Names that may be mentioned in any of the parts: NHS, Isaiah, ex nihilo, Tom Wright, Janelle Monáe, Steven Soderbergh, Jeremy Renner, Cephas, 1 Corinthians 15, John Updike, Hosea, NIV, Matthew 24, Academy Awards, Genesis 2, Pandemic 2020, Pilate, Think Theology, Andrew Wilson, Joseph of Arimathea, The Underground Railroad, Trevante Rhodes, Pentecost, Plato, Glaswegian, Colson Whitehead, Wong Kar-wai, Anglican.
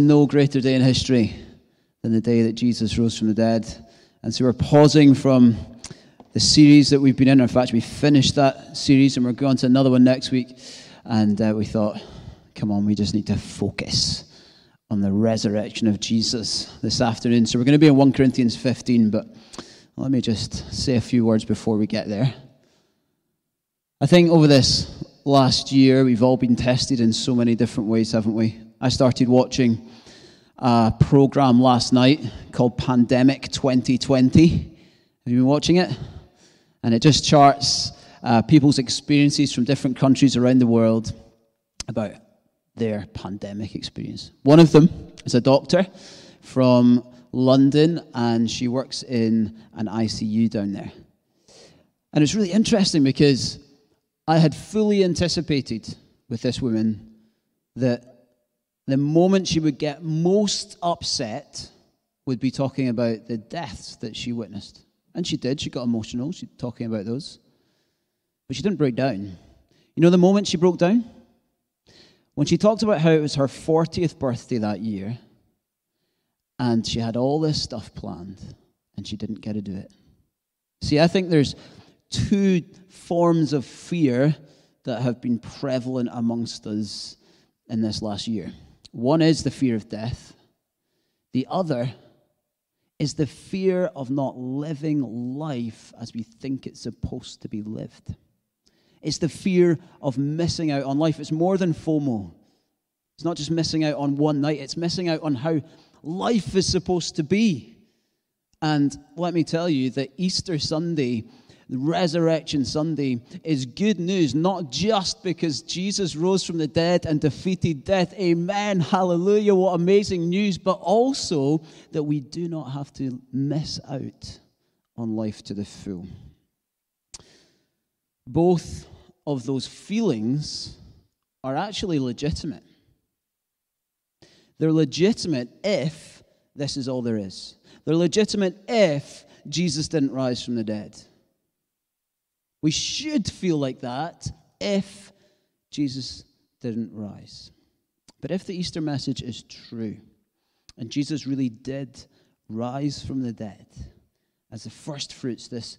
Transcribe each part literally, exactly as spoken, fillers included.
no greater day in history than the day that Jesus rose from the dead. And so we're pausing from the series that we've been in. In fact, we finished that series and we're going to another one next week. And uh, we thought, come on, we just need to focus on the resurrection of Jesus this afternoon. So we're going to be in First Corinthians fifteen, but let me just say a few words before we get there. I think over this last year, we've all been tested in so many different ways, haven't we? I started watching a program last night called Pandemic twenty twenty. Have you been watching it? And it just charts uh, people's experiences from different countries around the world about their pandemic experience. One of them is a doctor from London, and she works in an I C U down there. And it's really interesting because I had fully anticipated with this woman that the moment she would get most upset would be talking about the deaths that she witnessed. And she did. She got emotional. She was talking about those. But she didn't break down. You know the moment she broke down? When she talked about how it was her fortieth birthday that year, and she had all this stuff planned, and she didn't get to do it. See, I think there's two forms of fear that have been prevalent amongst us in this last year. One is the fear of death. The other is the fear of not living life as we think it's supposed to be lived. It's the fear of missing out on life. It's more than FOMO. It's not just missing out on one night. It's missing out on how life is supposed to be. And let me tell you that Easter Sunday, Resurrection Sunday, is good news, not just because Jesus rose from the dead and defeated death. Amen. Hallelujah. What amazing news. But also that we do not have to miss out on life to the full. Both of those feelings are actually legitimate. They're legitimate if this is all there is. They're legitimate if Jesus didn't rise from the dead. We should feel like that if Jesus didn't rise. But if the Easter message is true, and Jesus really did rise from the dead as the first fruits, this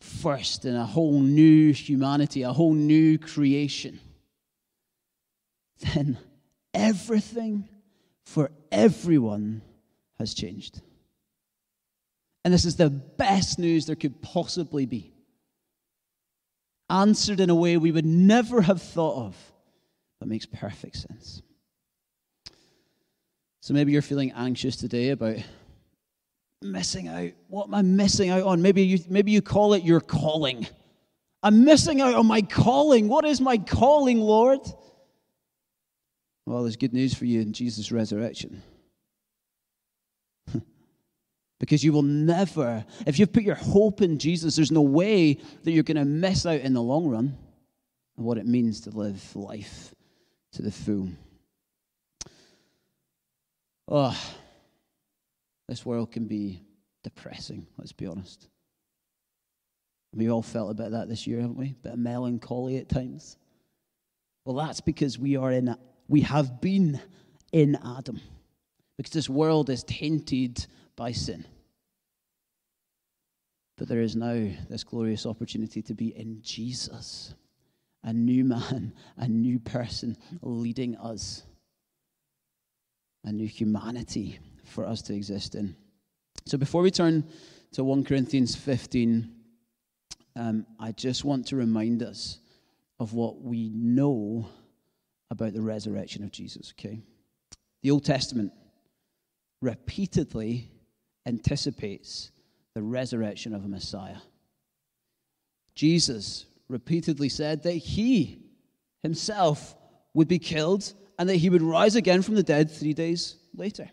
first in a whole new humanity, a whole new creation, then everything for everyone has changed. And this is the best news there could possibly be. Answered in a way we would never have thought of, but makes perfect sense. So maybe you're feeling anxious today about missing out. What am I missing out on? Maybe you maybe you call it your calling. I'm missing out on my calling. What is my calling, Lord? Well, there's good news for you in Jesus' resurrection. Because you will never, if you've put your hope in Jesus, there's no way that you're going to miss out in the long run on what it means to live life to the full. Oh, this world can be depressing, let's be honest. We've all felt a bit of that this year, haven't we? A bit of melancholy at times. Well, that's because we are in, a, we have been in Adam. Because this world is tainted by sin. But there is now this glorious opportunity to be in Jesus, a new man, a new person leading us, a new humanity for us to exist in. So before we turn to First Corinthians fifteen, um, I just want to remind us of what we know about the resurrection of Jesus, okay? The Old Testament repeatedly anticipates the resurrection of a Messiah. Jesus repeatedly said that he himself would be killed and that he would rise again from the dead three days later.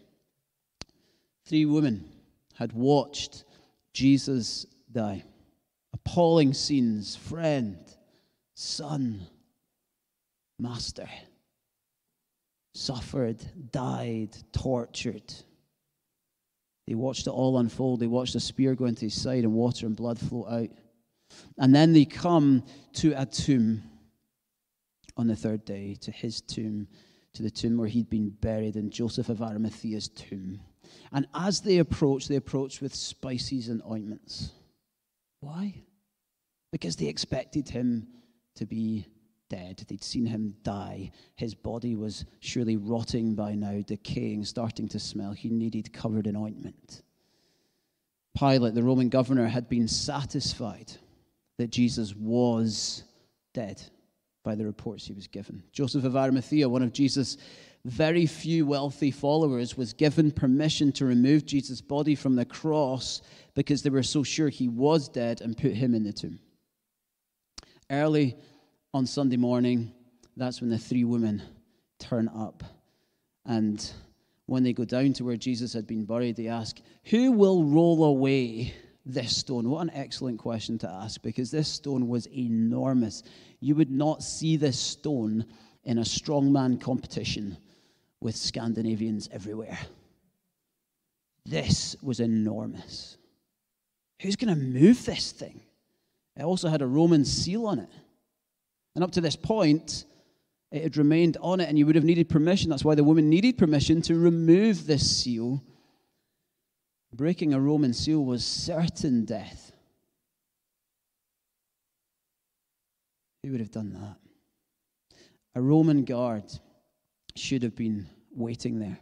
Three women had watched Jesus die. Appalling scenes, friend, son, master, suffered, died, tortured. They watched it all unfold. They watched a spear go into his side and water and blood flow out. And then they come to a tomb on the third day, to his tomb, to the tomb where he'd been buried, in Joseph of Arimathea's tomb. And as they approached, they approached with spices and ointments. Why? Because they expected him to be dead. They'd seen him die. His body was surely rotting by now, decaying, starting to smell. He needed covered in ointment. Pilate, the Roman governor, had been satisfied that Jesus was dead by the reports he was given. Joseph of Arimathea, one of Jesus' very few wealthy followers, was given permission to remove Jesus' body from the cross because they were so sure he was dead, and put him in the tomb. Early on Sunday morning, that's when the three women turn up. And when they go down to where Jesus had been buried, they ask, "Who will roll away this stone?" What an excellent question to ask, because this stone was enormous. You would not see this stone in a strongman competition with Scandinavians everywhere. This was enormous. Who's going to move this thing? It also had a Roman seal on it. And up to this point, it had remained on it, and you would have needed permission. That's why the woman needed permission to remove this seal. Breaking a Roman seal was certain death. Who would have done that? A Roman guard should have been waiting there.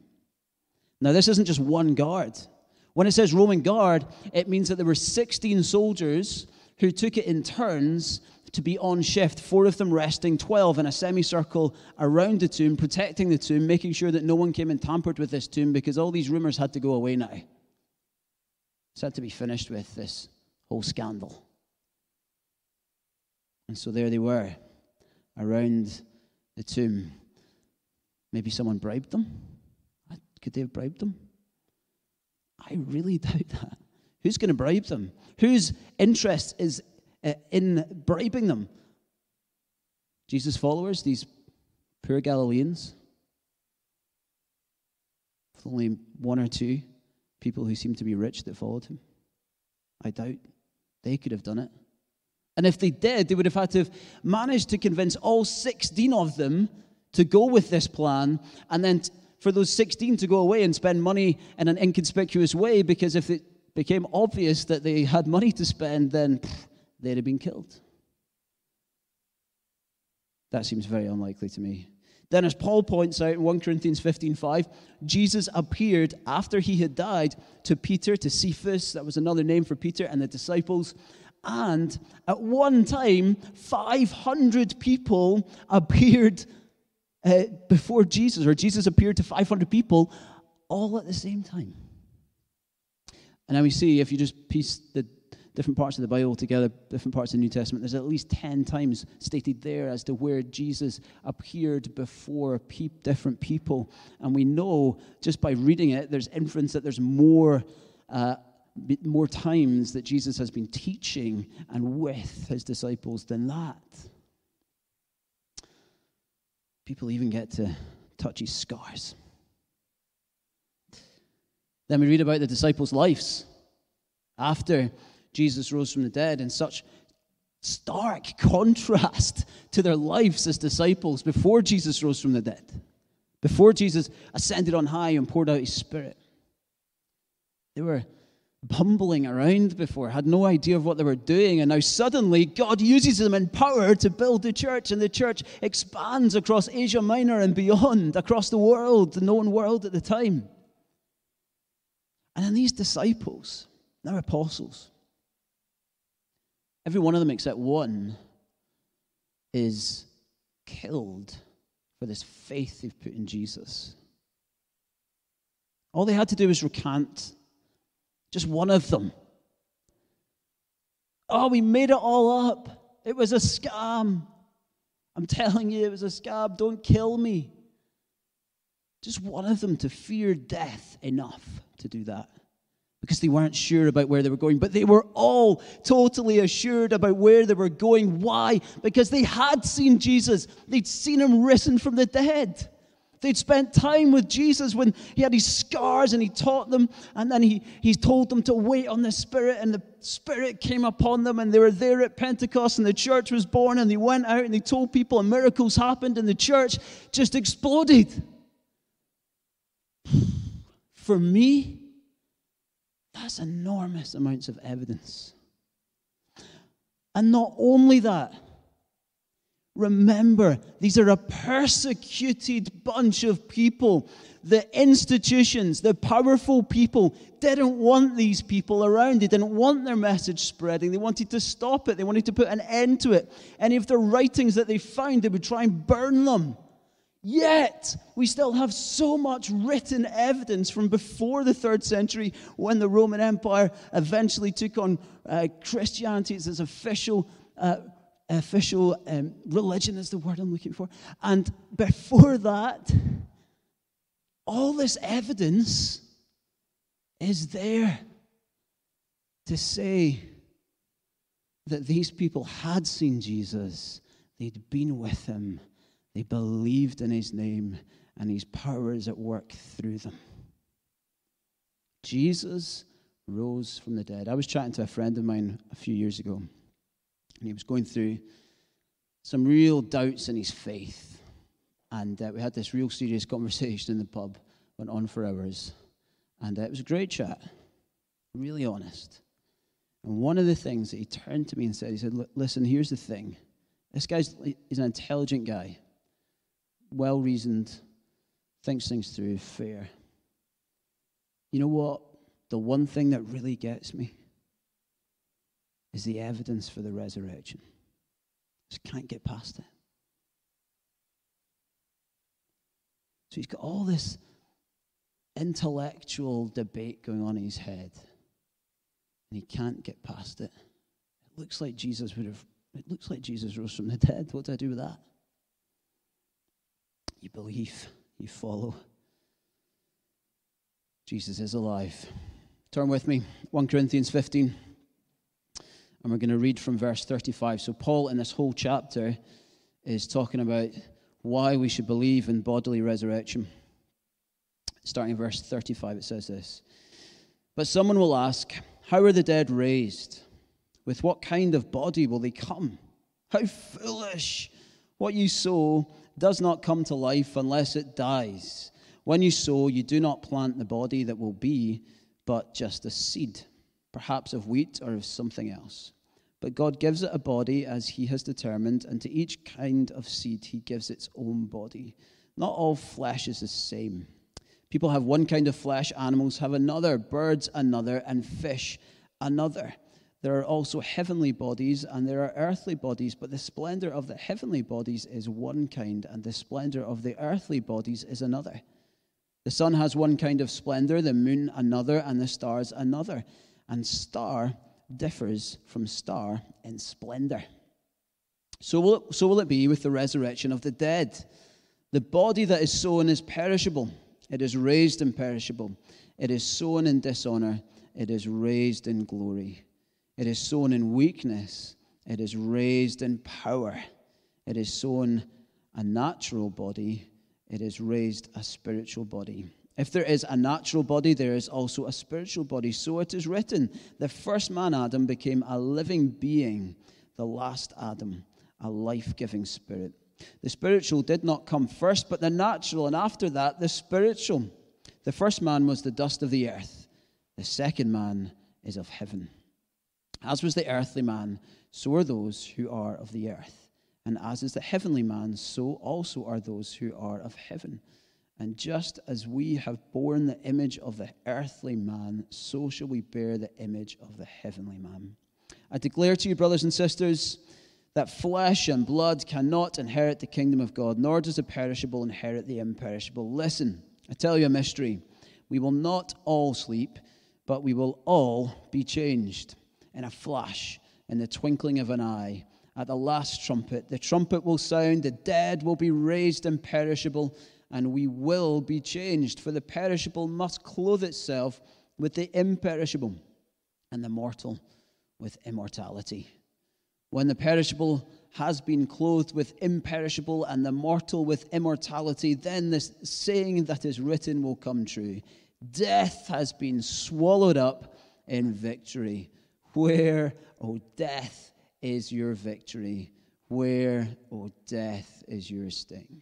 Now, this isn't just one guard. When it says Roman guard, it means that there were sixteen soldiers who took it in turns to be on shift, four of them resting, twelve in a semicircle around the tomb, protecting the tomb, making sure that no one came and tampered with this tomb, because all these rumors had to go away now. It's had to be finished with, this whole scandal. And so there they were, around the tomb. Maybe someone bribed them? Could they have bribed them? I really doubt that. Who's going to bribe them? Whose interest is Uh, in bribing them? Jesus' followers, these poor Galileans, with only one or two people who seemed to be rich that followed him. I doubt they could have done it. And if they did, they would have had to have managed to convince all sixteen of them to go with this plan, and then t- for those sixteen to go away and spend money in an inconspicuous way, because if it became obvious that they had money to spend, then Pff, they'd have been killed. That seems very unlikely to me. Then, as Paul points out in First Corinthians fifteen five, Jesus appeared after he had died to Peter, to Cephas, that was another name for Peter, and the disciples. And at one time, five hundred people appeared uh, before Jesus, or Jesus appeared to five hundred people all at the same time. And now we see, if you just piece the different parts of the Bible together, different parts of the New Testament, there's at least ten times stated there as to where Jesus appeared before pe- different people. And we know, just by reading it, there's inference that there's more, uh, more times that Jesus has been teaching and with his disciples than that. People even get to touch his scars. Then we read about the disciples' lives after Jesus rose from the dead, in such stark contrast to their lives as disciples before Jesus rose from the dead, before Jesus ascended on high and poured out his Spirit. They were bumbling around before, had no idea of what they were doing, and now suddenly God uses them in power to build the church, and the church expands across Asia Minor and beyond, across the world, the known world at the time. And then these disciples, now apostles, every one of them except one is killed for this faith they've put in Jesus. All they had to do was recant. Just one of them. "Oh, we made it all up. It was a scam. I'm telling you, it was a scam. Don't kill me." Just one of them to fear death enough to do that, because they weren't sure about where they were going. But they were all totally assured about where they were going. Why? Because they had seen Jesus. They'd seen him risen from the dead. They'd spent time with Jesus when he had his scars and he taught them, and then he, he told them to wait on the Spirit, and the Spirit came upon them, and they were there at Pentecost, and the church was born, and they went out and they told people, and miracles happened, and the church just exploded. For me, that's enormous amounts of evidence. And not only that, remember, these are a persecuted bunch of people. The institutions, the powerful people, didn't want these people around. They didn't want their message spreading. They wanted to stop it. They wanted to put an end to it. Any of the writings that they found, they would try and burn them. Yet, we still have so much written evidence from before the third century when the Roman Empire eventually took on uh, Christianity as its official uh, official um, religion is the word I'm looking for. And before that, all this evidence is there to say that these people had seen Jesus. They'd been with him. They believed in his name, and his power is at work through them. Jesus rose from the dead. I was chatting to a friend of mine a few years ago, and he was going through some real doubts in his faith. And uh, we had this real serious conversation in the pub, went on for hours. And uh, it was a great chat, really honest. And one of the things that he turned to me and said, he said, listen, here's the thing. This guy's he's an intelligent guy, well-reasoned, thinks things through, fair. You know what? The one thing that really gets me is the evidence for the resurrection. Just can't get past it. So he's got all this intellectual debate going on in his head, and he can't get past it. It looks like Jesus would have It looks like Jesus rose from the dead. What do I do with that? You believe, you follow. Jesus is alive. Turn with me, First Corinthians fifteen. And we're going to read from verse thirty-five. So Paul, in this whole chapter, is talking about why we should believe in bodily resurrection. Starting in verse thirty-five, it says this. But someone will ask, how are the dead raised? With what kind of body will they come? How foolish! What you sow does not come to life unless it dies. When you sow, you do not plant the body that will be, but just a seed, perhaps of wheat or of something else. But God gives it a body as he has determined, and to each kind of seed he gives its own body. Not all flesh is the same. People have one kind of flesh, animals have another, birds another, and fish another. There are also heavenly bodies and there are earthly bodies, but the splendor of the heavenly bodies is one kind, and the splendor of the earthly bodies is another. The sun has one kind of splendor, the moon another, and the stars another. And star differs from star in splendor. So will it, so will it be with the resurrection of the dead. The body that is sown is perishable. It is raised imperishable. It is sown in dishonor. It is raised in glory. It is sown in weakness. It is raised in power. It is sown a natural body. It is raised a spiritual body. If there is a natural body, there is also a spiritual body. So it is written, the first man, Adam, became a living being. The last Adam, a life-giving spirit. The spiritual did not come first, but the natural, and after that, the spiritual. The first man was the dust of the earth. The second man is of heaven. As was the earthly man, so are those who are of the earth. And as is the heavenly man, so also are those who are of heaven. And just as we have borne the image of the earthly man, so shall we bear the image of the heavenly man. I declare to you, brothers and sisters, that flesh and blood cannot inherit the kingdom of God, nor does the perishable inherit the imperishable. Listen, I tell you a mystery. We will not all sleep, but we will all be changed. In a flash, in the twinkling of an eye, at the last trumpet, the trumpet will sound, the dead will be raised imperishable, and we will be changed. For the perishable must clothe itself with the imperishable, and the mortal with immortality. When the perishable has been clothed with imperishable and the mortal with immortality, then this saying that is written will come true. Death has been swallowed up in victory. Where, O death, is your victory? Where, O death, is your sting?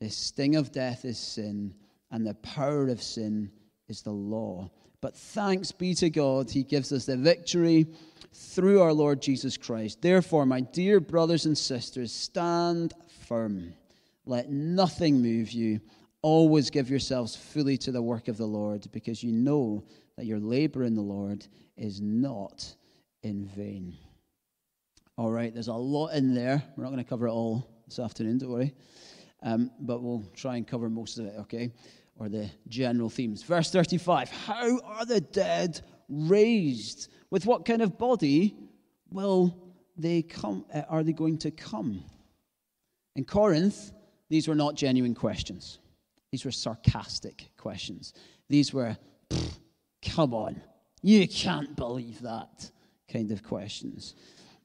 The sting of death is sin, and the power of sin is the law. But thanks be to God, he gives us the victory through our Lord Jesus Christ. Therefore, my dear brothers and sisters, stand firm. Let nothing move you. Always give yourselves fully to the work of the Lord, because you know that your labor in the Lord is not in vain. All right, there's a lot in there. We're not going to cover it all this afternoon, don't worry. Um, but we'll try and cover most of it, okay? Or the general themes. Verse thirty-five, how are the dead raised? With what kind of body will they come? Uh, are they going to come? In Corinth, these were not genuine questions. These were sarcastic questions. These were, come on, you can't believe that kind of questions.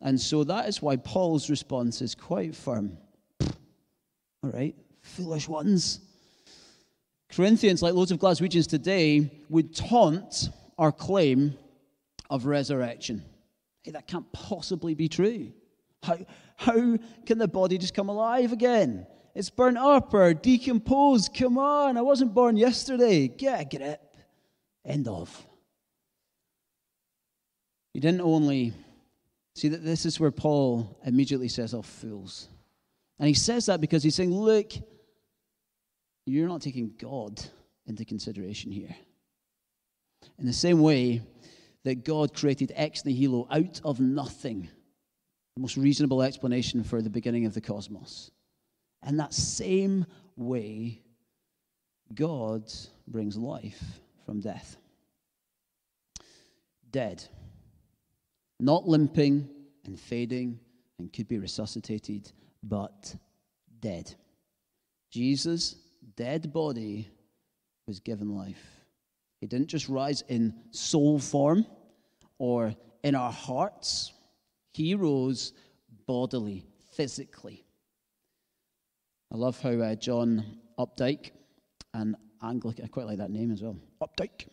And so that is why Paul's response is quite firm. All right, foolish ones. Corinthians, like loads of Glaswegians today, would taunt our claim of resurrection. Hey, that can't possibly be true. How, how can the body just come alive again? It's burnt up or decomposed. Come on, I wasn't born yesterday. Get a grip. End of. He didn't only... See, that this is where Paul immediately says, oh, fools. And he says that because he's saying, look, you're not taking God into consideration here. In the same way that God created ex nihilo out of nothing, the most reasonable explanation for the beginning of the cosmos. In that same way, God brings life from death. Dead, not limping and fading and could be resuscitated, but dead. Jesus' dead body was given life. He didn't just rise in soul form or in our hearts. He rose bodily, physically. I love how uh, John Updike, an Anglican, I quite like that name as well, Updike,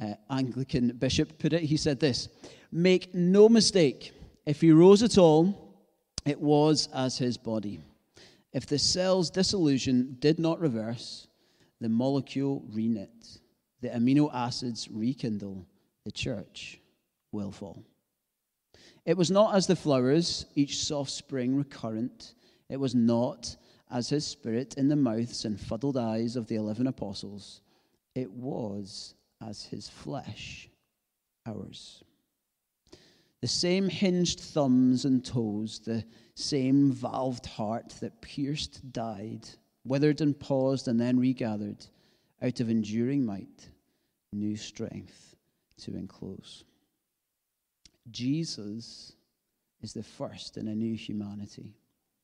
uh, Anglican bishop put it. He said this, make no mistake, if he rose at all, it was as his body. If the cell's dissolution did not reverse, the molecule reknit, the amino acids rekindle, the church will fall. It was not as the flowers, each soft spring recurrent. It was not as his spirit in the mouths and fuddled eyes of the eleven apostles. It was as his flesh, ours. The same hinged thumbs and toes, the same valved heart that pierced, died, withered and paused and then regathered out of enduring might, new strength to enclose. Jesus is the first in a new humanity,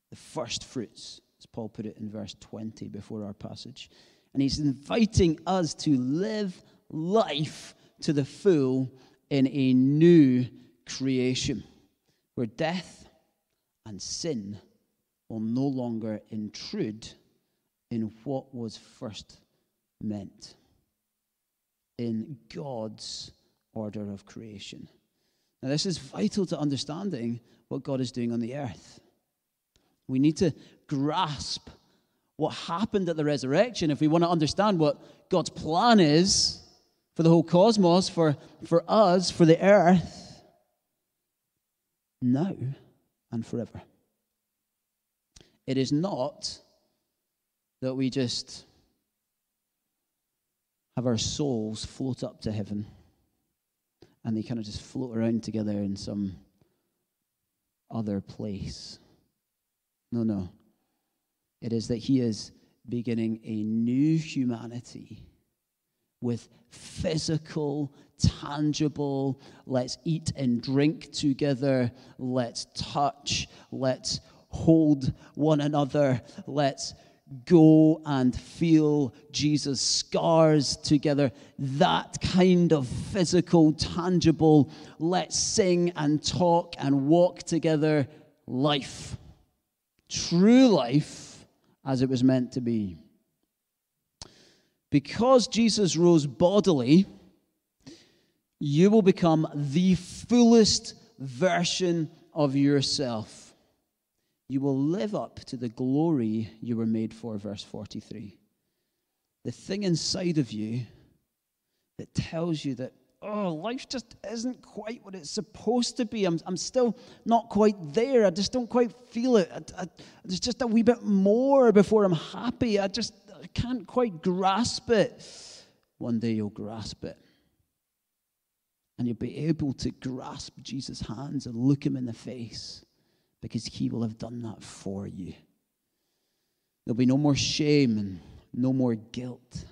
the first fruits, as Paul put it in verse twenty before our passage. And he's inviting us to live life to the full in a new creation where death and sin will no longer intrude in what was first meant in God's order of creation. Now, this is vital to understanding what God is doing on the earth. We need to grasp what happened at the resurrection if we want to understand what God's plan is for the whole cosmos, for, for us, for the earth, now and forever. It is not that we just have our souls float up to heaven and they kind of just float around together in some other place. No, no. It is that he is beginning a new humanity with physical, tangible, let's eat and drink together, let's touch, let's hold one another, let's go and feel Jesus' scars together. That kind of physical, tangible, let's sing and talk and walk together life. True life as it was meant to be. Because Jesus rose bodily, you will become the fullest version of yourself. You will live up to the glory you were made for, verse forty-three. The thing inside of you that tells you that, oh, life just isn't quite what it's supposed to be. I'm, I'm still not quite there. I just don't quite feel it. I, I, there's just a wee bit more before I'm happy. I just I can't quite grasp it. One day you'll grasp it. And you'll be able to grasp Jesus' hands and look him in the face because he will have done that for you. There'll be no more shame and no more guilt,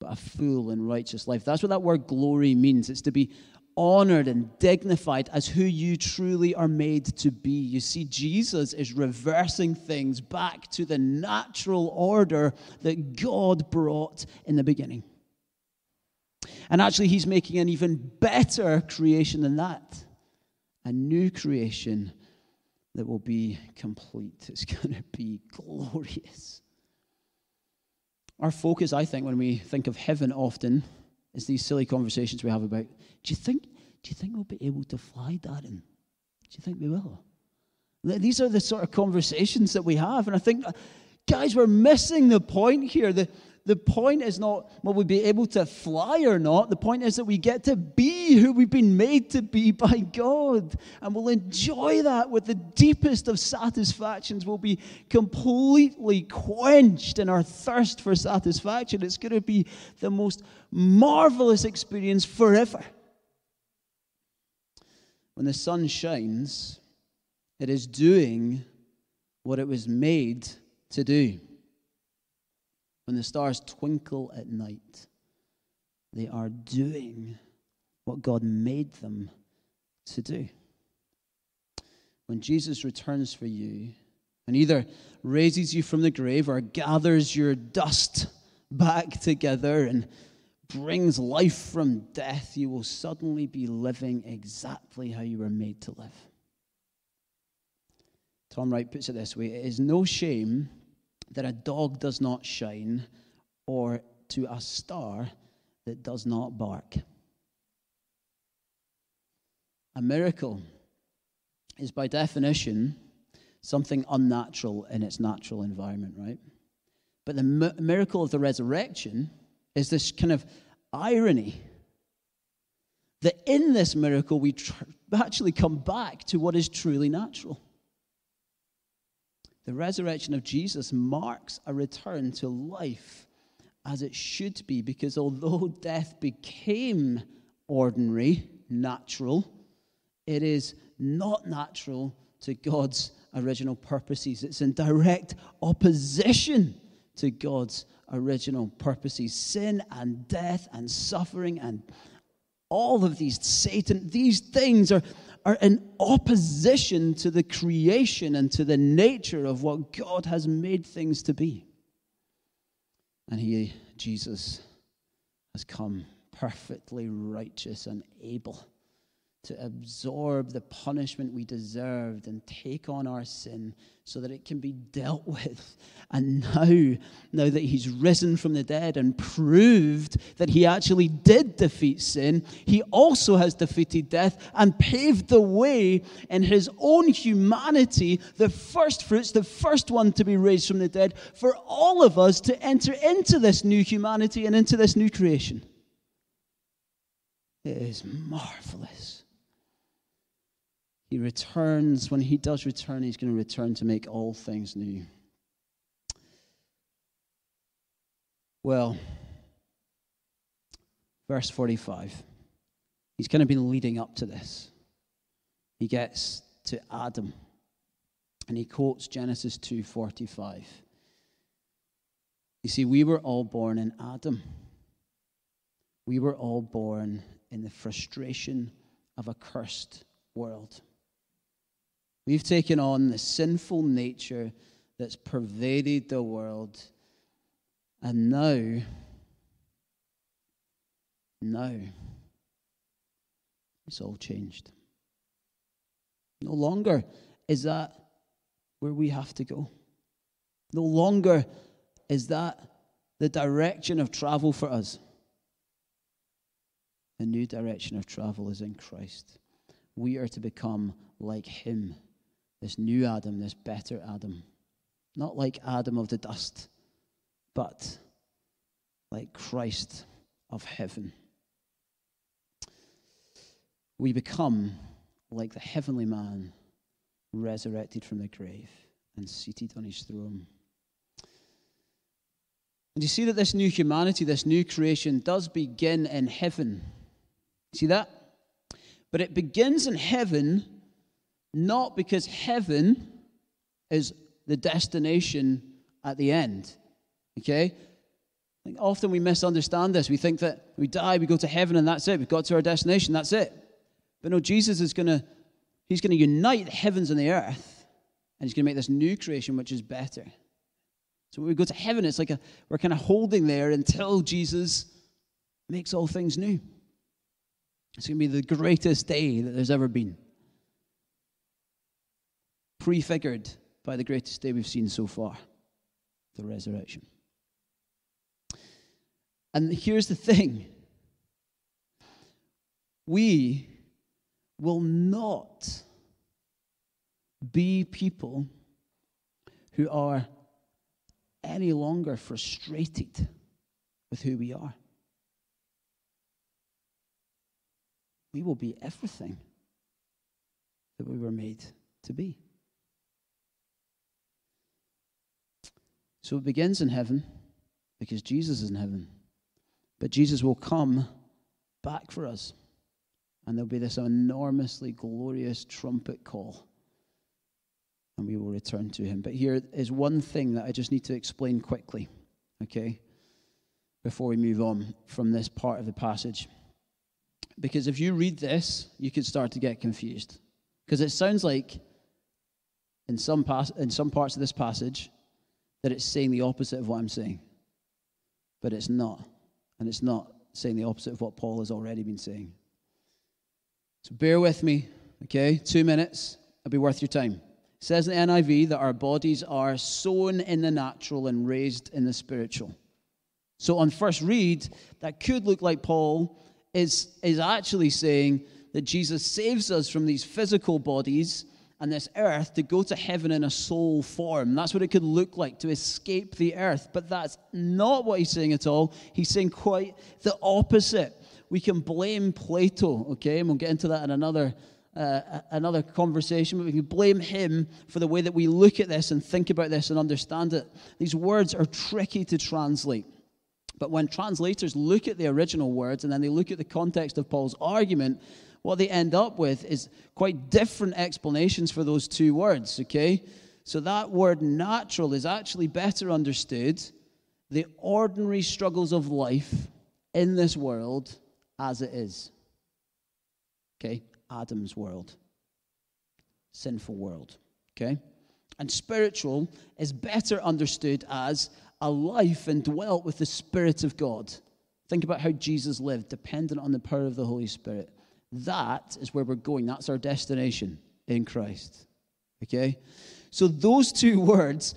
but a full and righteous life. That's what that word glory means. It's to be honored and dignified as who you truly are made to be. You see, Jesus is reversing things back to the natural order that God brought in the beginning. And actually, he's making an even better creation than that. A new creation that will be complete. It's going to be glorious. Our focus, I think, when we think of heaven often, is these silly conversations we have about, do you think, do you think we'll be able to fly, Darren? Do you think we will? These are the sort of conversations that we have. And I think, guys, we're missing the point here. The, the point is not will we be able to fly or not. The point is that we get to be who we've been made to be by God. And we'll enjoy that with the deepest of satisfactions. We'll be completely quenched in our thirst for satisfaction. It's going to be the most marvelous experience forever. When the sun shines, it is doing what it was made to do. When the stars twinkle at night, they are doing what God made them to do. When Jesus returns for you and either raises you from the grave or gathers your dust back together and brings life from death, you will suddenly be living exactly how you were made to live. Tom Wright puts it this way: it is no shame that a dog does not shine, or to a star that does not bark. A miracle is by definition something unnatural in its natural environment, right? But the mi- miracle of the resurrection is this kind of irony that in this miracle we tr- actually come back to what is truly natural. The resurrection of Jesus marks a return to life as it should be, because although death became ordinary, natural, it is not natural to God's original purposes. It's in direct opposition to God's original purposes. Sin and death and suffering and all of these, Satan, these things are... are in opposition to the creation and to the nature of what God has made things to be. And he, Jesus, has come perfectly righteous and able to absorb the punishment we deserved and take on our sin so that it can be dealt with. And now, now that he's risen from the dead and proved that he actually did defeat sin, he also has defeated death and paved the way in his own humanity, the first fruits, the first one to be raised from the dead, for all of us to enter into this new humanity and into this new creation. It is marvelous. He returns. When he does return, he's going to return to make all things new. Well, verse forty-five. He's kind of been leading up to this. He gets to Adam, and he quotes Genesis two forty-five. You see, we were all born in Adam. We were all born in the frustration of a cursed world. We've taken on the sinful nature that's pervaded the world. And now, now, it's all changed. No longer Is that where we have to go? No longer is that the direction of travel for us. The new direction of travel is in Christ. We are to become like him, this new Adam, this better Adam. Not like Adam of the dust, but like Christ of heaven. We become like the heavenly man, resurrected from the grave and seated on his throne. And you see that this new humanity, this new creation, does begin in heaven. See that? But it begins in heaven, not because heaven is the destination at the end. Okay? I think often we misunderstand this. We think that we die, we go to heaven, and that's it. We've got to our destination, that's it. But no, Jesus is going to, he's going to unite the heavens and the earth, and he's going to make this new creation, which is better. So when we go to heaven, it's like a, we're kind of holding there until Jesus makes all things new. It's going to be the greatest day that there's ever been, prefigured by the greatest day we've seen so far, the resurrection. And here's the thing. We will not be people who are any longer frustrated with who we are. We will be everything that we were made to be. So it begins in heaven because Jesus is in heaven. But Jesus will come back for us. And there'll be this enormously glorious trumpet call. And we will return to him. But here is one thing that I just need to explain quickly, okay, before we move on from this part of the passage. Because if you read this, you could start to get confused. Because it sounds like in some pas- in some parts of this passage that it's saying the opposite of what I'm saying. But it's not. And it's not saying the opposite of what Paul has already been saying. So bear with me, okay? Two minutes. It'll be worth your time. It says in the N I V that our bodies are sown in the natural and raised in the spiritual. So on first read, that could look like Paul is, is actually saying that Jesus saves us from these physical bodies and this earth to go to heaven in a soul form. That's what it could look like, to escape the earth. But that's not what he's saying at all. He's saying quite the opposite. We can blame Plato, okay, and we'll get into that in another uh, another conversation, but we can blame him for the way that we look at this and think about this and understand it. These words are tricky to translate. But when translators look at the original words and then they look at the context of Paul's argument, what they end up with is quite different explanations for those two words, okay? So that word natural is actually better understood, the ordinary struggles of life in this world as it is. Okay? Adam's world. Sinful world. Okay? And spiritual is better understood as a life indwelt with the Spirit of God. Think about how Jesus lived, dependent on the power of the Holy Spirit. That is where we're going. That's our destination in Christ. Okay? So those two words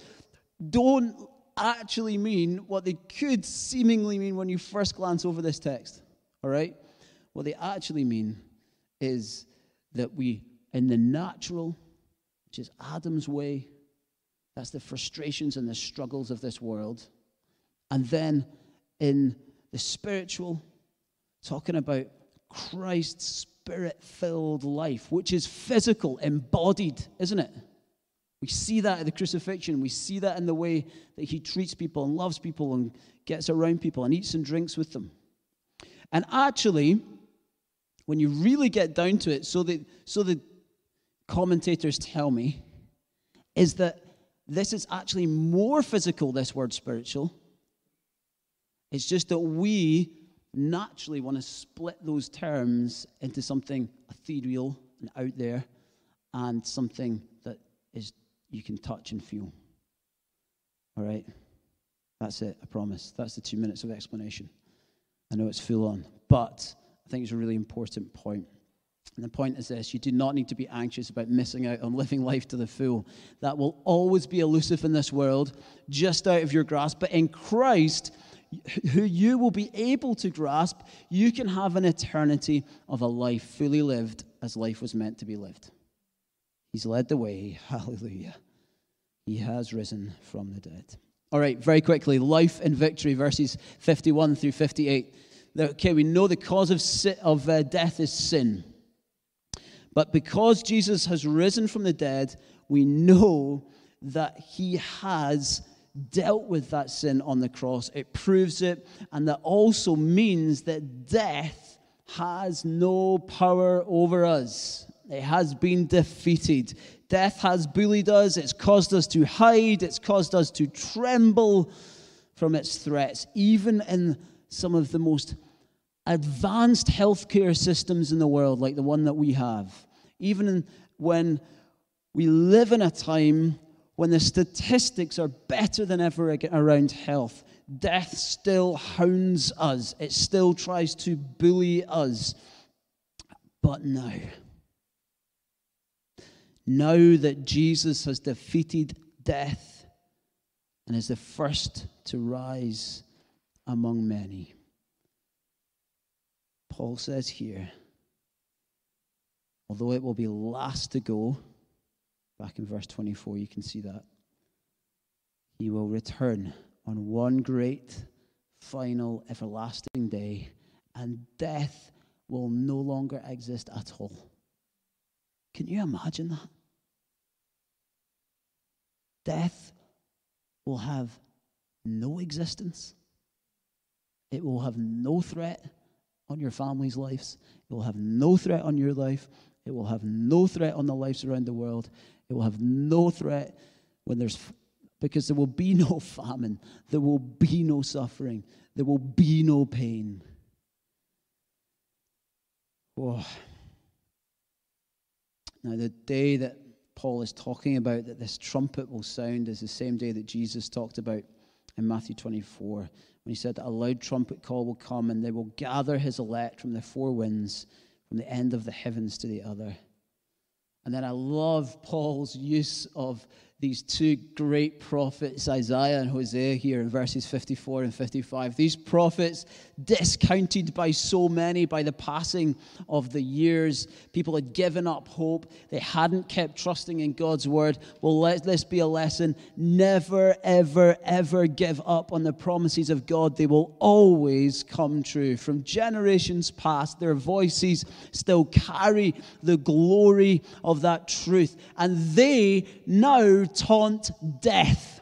don't actually mean what they could seemingly mean when you first glance over this text. All right? What they actually mean is that we, in the natural, which is Adam's way, that's the frustrations and the struggles of this world. And then in the spiritual, talking about Christ's spirit-filled life, which is physical, embodied, isn't it? We see that at the crucifixion. We see that in the way that he treats people and loves people and gets around people and eats and drinks with them. And actually, when you really get down to it, so the, so the commentators tell me, is that this is actually more physical, this word spiritual. It's just that we naturally want to split those terms into something ethereal and out there and something that is you can touch and feel. All right? That's it, I promise. That's the two minutes of explanation. I know it's full on, but I think it's a really important point. And the point is this: you do not need to be anxious about missing out on living life to the full. That will always be elusive in this world, just out of your grasp. But in Christ, who you will be able to grasp, you can have an eternity of a life fully lived as life was meant to be lived. He's led the way. Hallelujah. He has risen from the dead. All right, very quickly, life and victory, verses fifty-one through fifty-eight. Okay, we know the cause of, sin, of uh, death is sin. But because Jesus has risen from the dead, we know that he has dealt with that sin on the cross. It proves it, and that also means that death has no power over us. It has been defeated. Death has bullied us. It's caused us to hide. It's caused us to tremble from its threats, even in some of the most advanced healthcare systems in the world, like the one that we have. Even when we live in a time when the statistics are better than ever around health, death still hounds us. It still tries to bully us. But now, now that Jesus has defeated death and is the first to rise among many, Paul says here, although it will be last to go, back in verse twenty-four, you can see that, he will return on one great, final, everlasting day, and death will no longer exist at all. Can you imagine that? Death will have no existence. It will have no threat on your family's lives. It will have no threat on your life. It will have no threat on the lives around the world. It will have no threat when there's, because there will be no famine. There will be no suffering. There will be no pain. Whoa. Now, the day that Paul is talking about, that this trumpet will sound, is the same day that Jesus talked about in Matthew twenty-four, when he said that a loud trumpet call will come and they will gather his elect from the four winds, from the end of the heavens to the other. And then I love Paul's use of these two great prophets, Isaiah and Hosea, here in verses fifty-four and fifty-five. These prophets discounted by so many by the passing of the years. People had given up hope. They hadn't kept trusting in God's word. Well, let this be a lesson. Never, ever, ever give up on the promises of God. They will always come true. From generations past, their voices still carry the glory of that truth. And they now taunt death.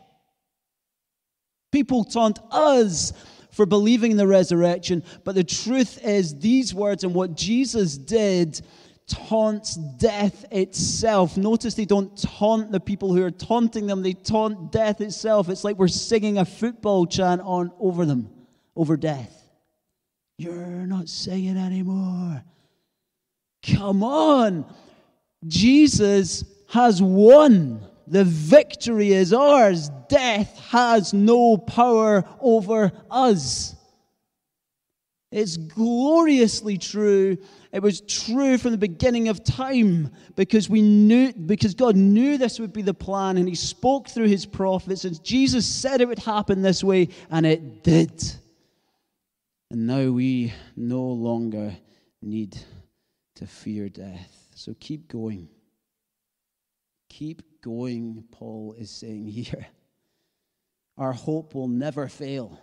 People taunt us for believing the resurrection, but the truth is these words and what Jesus did taunts death itself. Notice they don't taunt the people who are taunting them, they taunt death itself. It's like we're singing a football chant on over them, over death. You're not singing anymore. Come on. Jesus has won. The victory is ours. Death has no power over us. It's gloriously true. It was true from the beginning of time because we knew, because God knew this would be the plan, and he spoke through his prophets, and Jesus said it would happen this way, and it did. And now we no longer need to fear death. So keep going. Keep going. Going, Paul is saying here. Our hope will never fail.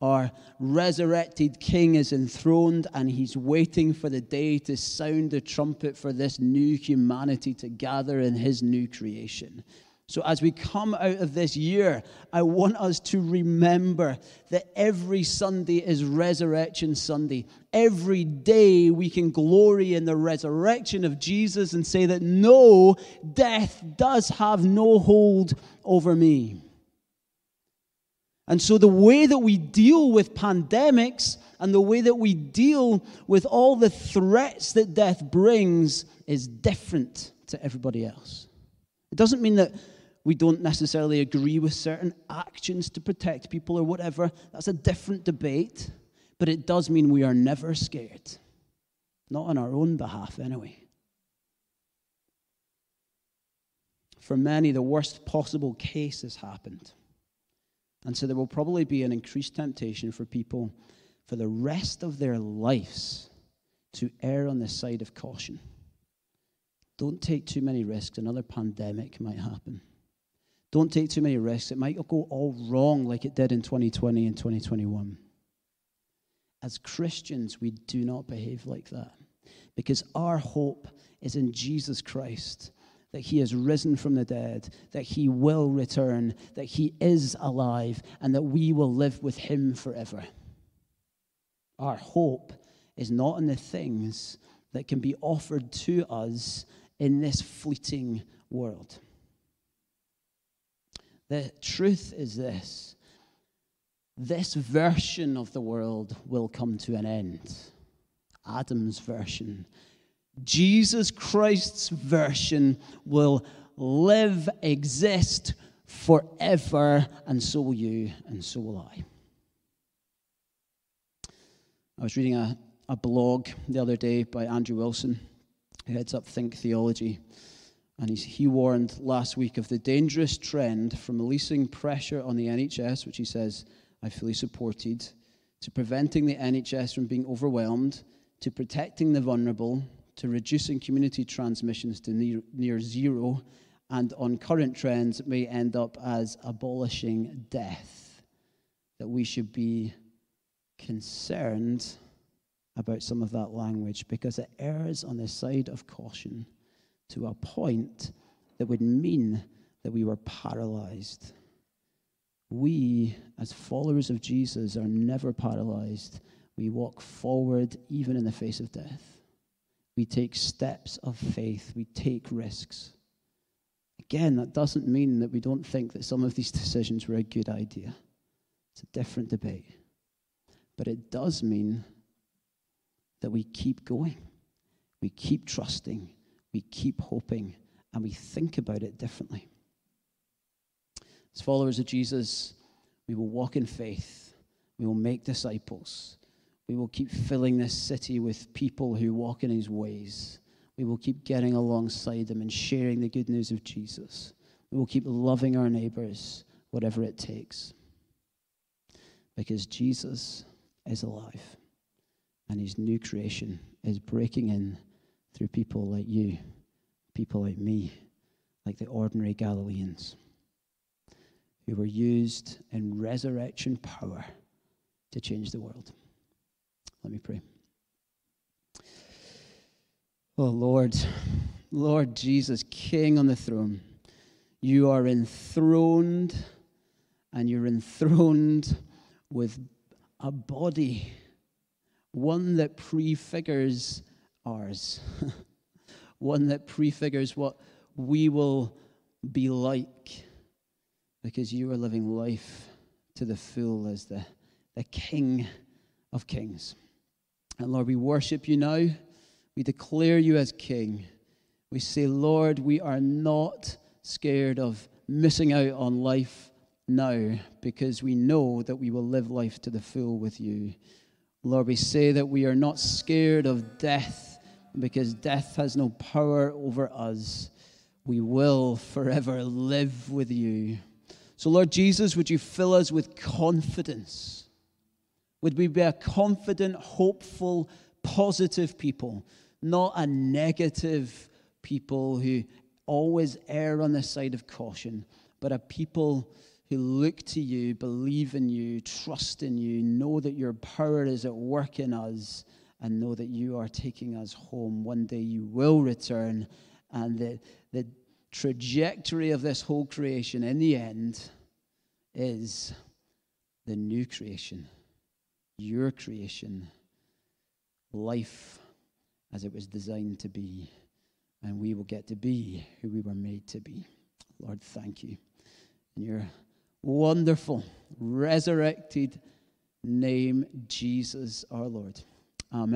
Our resurrected king is enthroned, and he's waiting for the day to sound the trumpet for this new humanity to gather in his new creation. So as we come out of this year, I want us to remember that every Sunday is Resurrection Sunday. Every day we can glory in the resurrection of Jesus and say that no, death does have no hold over me. And so the way that we deal with pandemics and the way that we deal with all the threats that death brings is different to everybody else. It doesn't mean that we don't necessarily agree with certain actions to protect people or whatever. That's a different debate. But it does mean we are never scared. Not on our own behalf, anyway. For many, the worst possible case has happened. And so there will probably be an increased temptation for people for the rest of their lives to err on the side of caution. Don't take too many risks. Another pandemic might happen. Don't take too many risks. It might go all wrong like it did in twenty twenty and twenty twenty-one. As Christians, we do not behave like that, because our hope is in Jesus Christ, that he has risen from the dead, that he will return, that he is alive, and that we will live with him forever. Our hope is not in the things that can be offered to us in this fleeting world. The truth is this: this version of the world will come to an end. Adam's version. Jesus Christ's version will live, exist forever, and so will you, and so will I. I was reading a, a blog the other day by Andrew Wilson, who heads up Think Theology. And he's, he warned last week of the dangerous trend from releasing pressure on the N H S, which he says I fully supported, to preventing the N H S from being overwhelmed, to protecting the vulnerable, to reducing community transmissions to near, near zero, and on current trends, it may end up as abolishing death, that we should be concerned about some of that language, because it errs on the side of caution to a point that would mean that we were paralyzed. We, as followers of Jesus, are never paralyzed. We walk forward even in the face of death. We take steps of faith. We take risks. Again, that doesn't mean that we don't think that some of these decisions were a good idea. It's a different debate. But it does mean that we keep going. We keep trusting. We keep hoping, and we think about it differently. As followers of Jesus, we will walk in faith. We will make disciples. We will keep filling this city with people who walk in his ways. We will keep getting alongside them and sharing the good news of Jesus. We will keep loving our neighbors, whatever it takes. Because Jesus is alive, and his new creation is breaking in through people like you, people like me, like the ordinary Galileans, who were used in resurrection power to change the world. Let me pray. Oh, Lord, Lord Jesus, King on the throne, you are enthroned, and you're enthroned with a body, one that prefigures ours, one that prefigures what we will be like, because you are living life to the full as the, the King of Kings. And Lord, we worship you now. We declare you as King. We say, Lord, we are not scared of missing out on life now, because we know that we will live life to the full with you. Lord, we say that we are not scared of death, because death has no power over us. We will forever live with you. So, Lord Jesus, would you fill us with confidence? Would we be a confident, hopeful, positive people, not a negative people who always err on the side of caution, but a people who look to you, believe in you, trust in you, know that your power is at work in us, and know that you are taking us home. One day you will return, and the, the trajectory of this whole creation in the end is the new creation, your creation, life as it was designed to be, and we will get to be who we were made to be. Lord, thank you. In your wonderful, resurrected name, Jesus our Lord. Amen.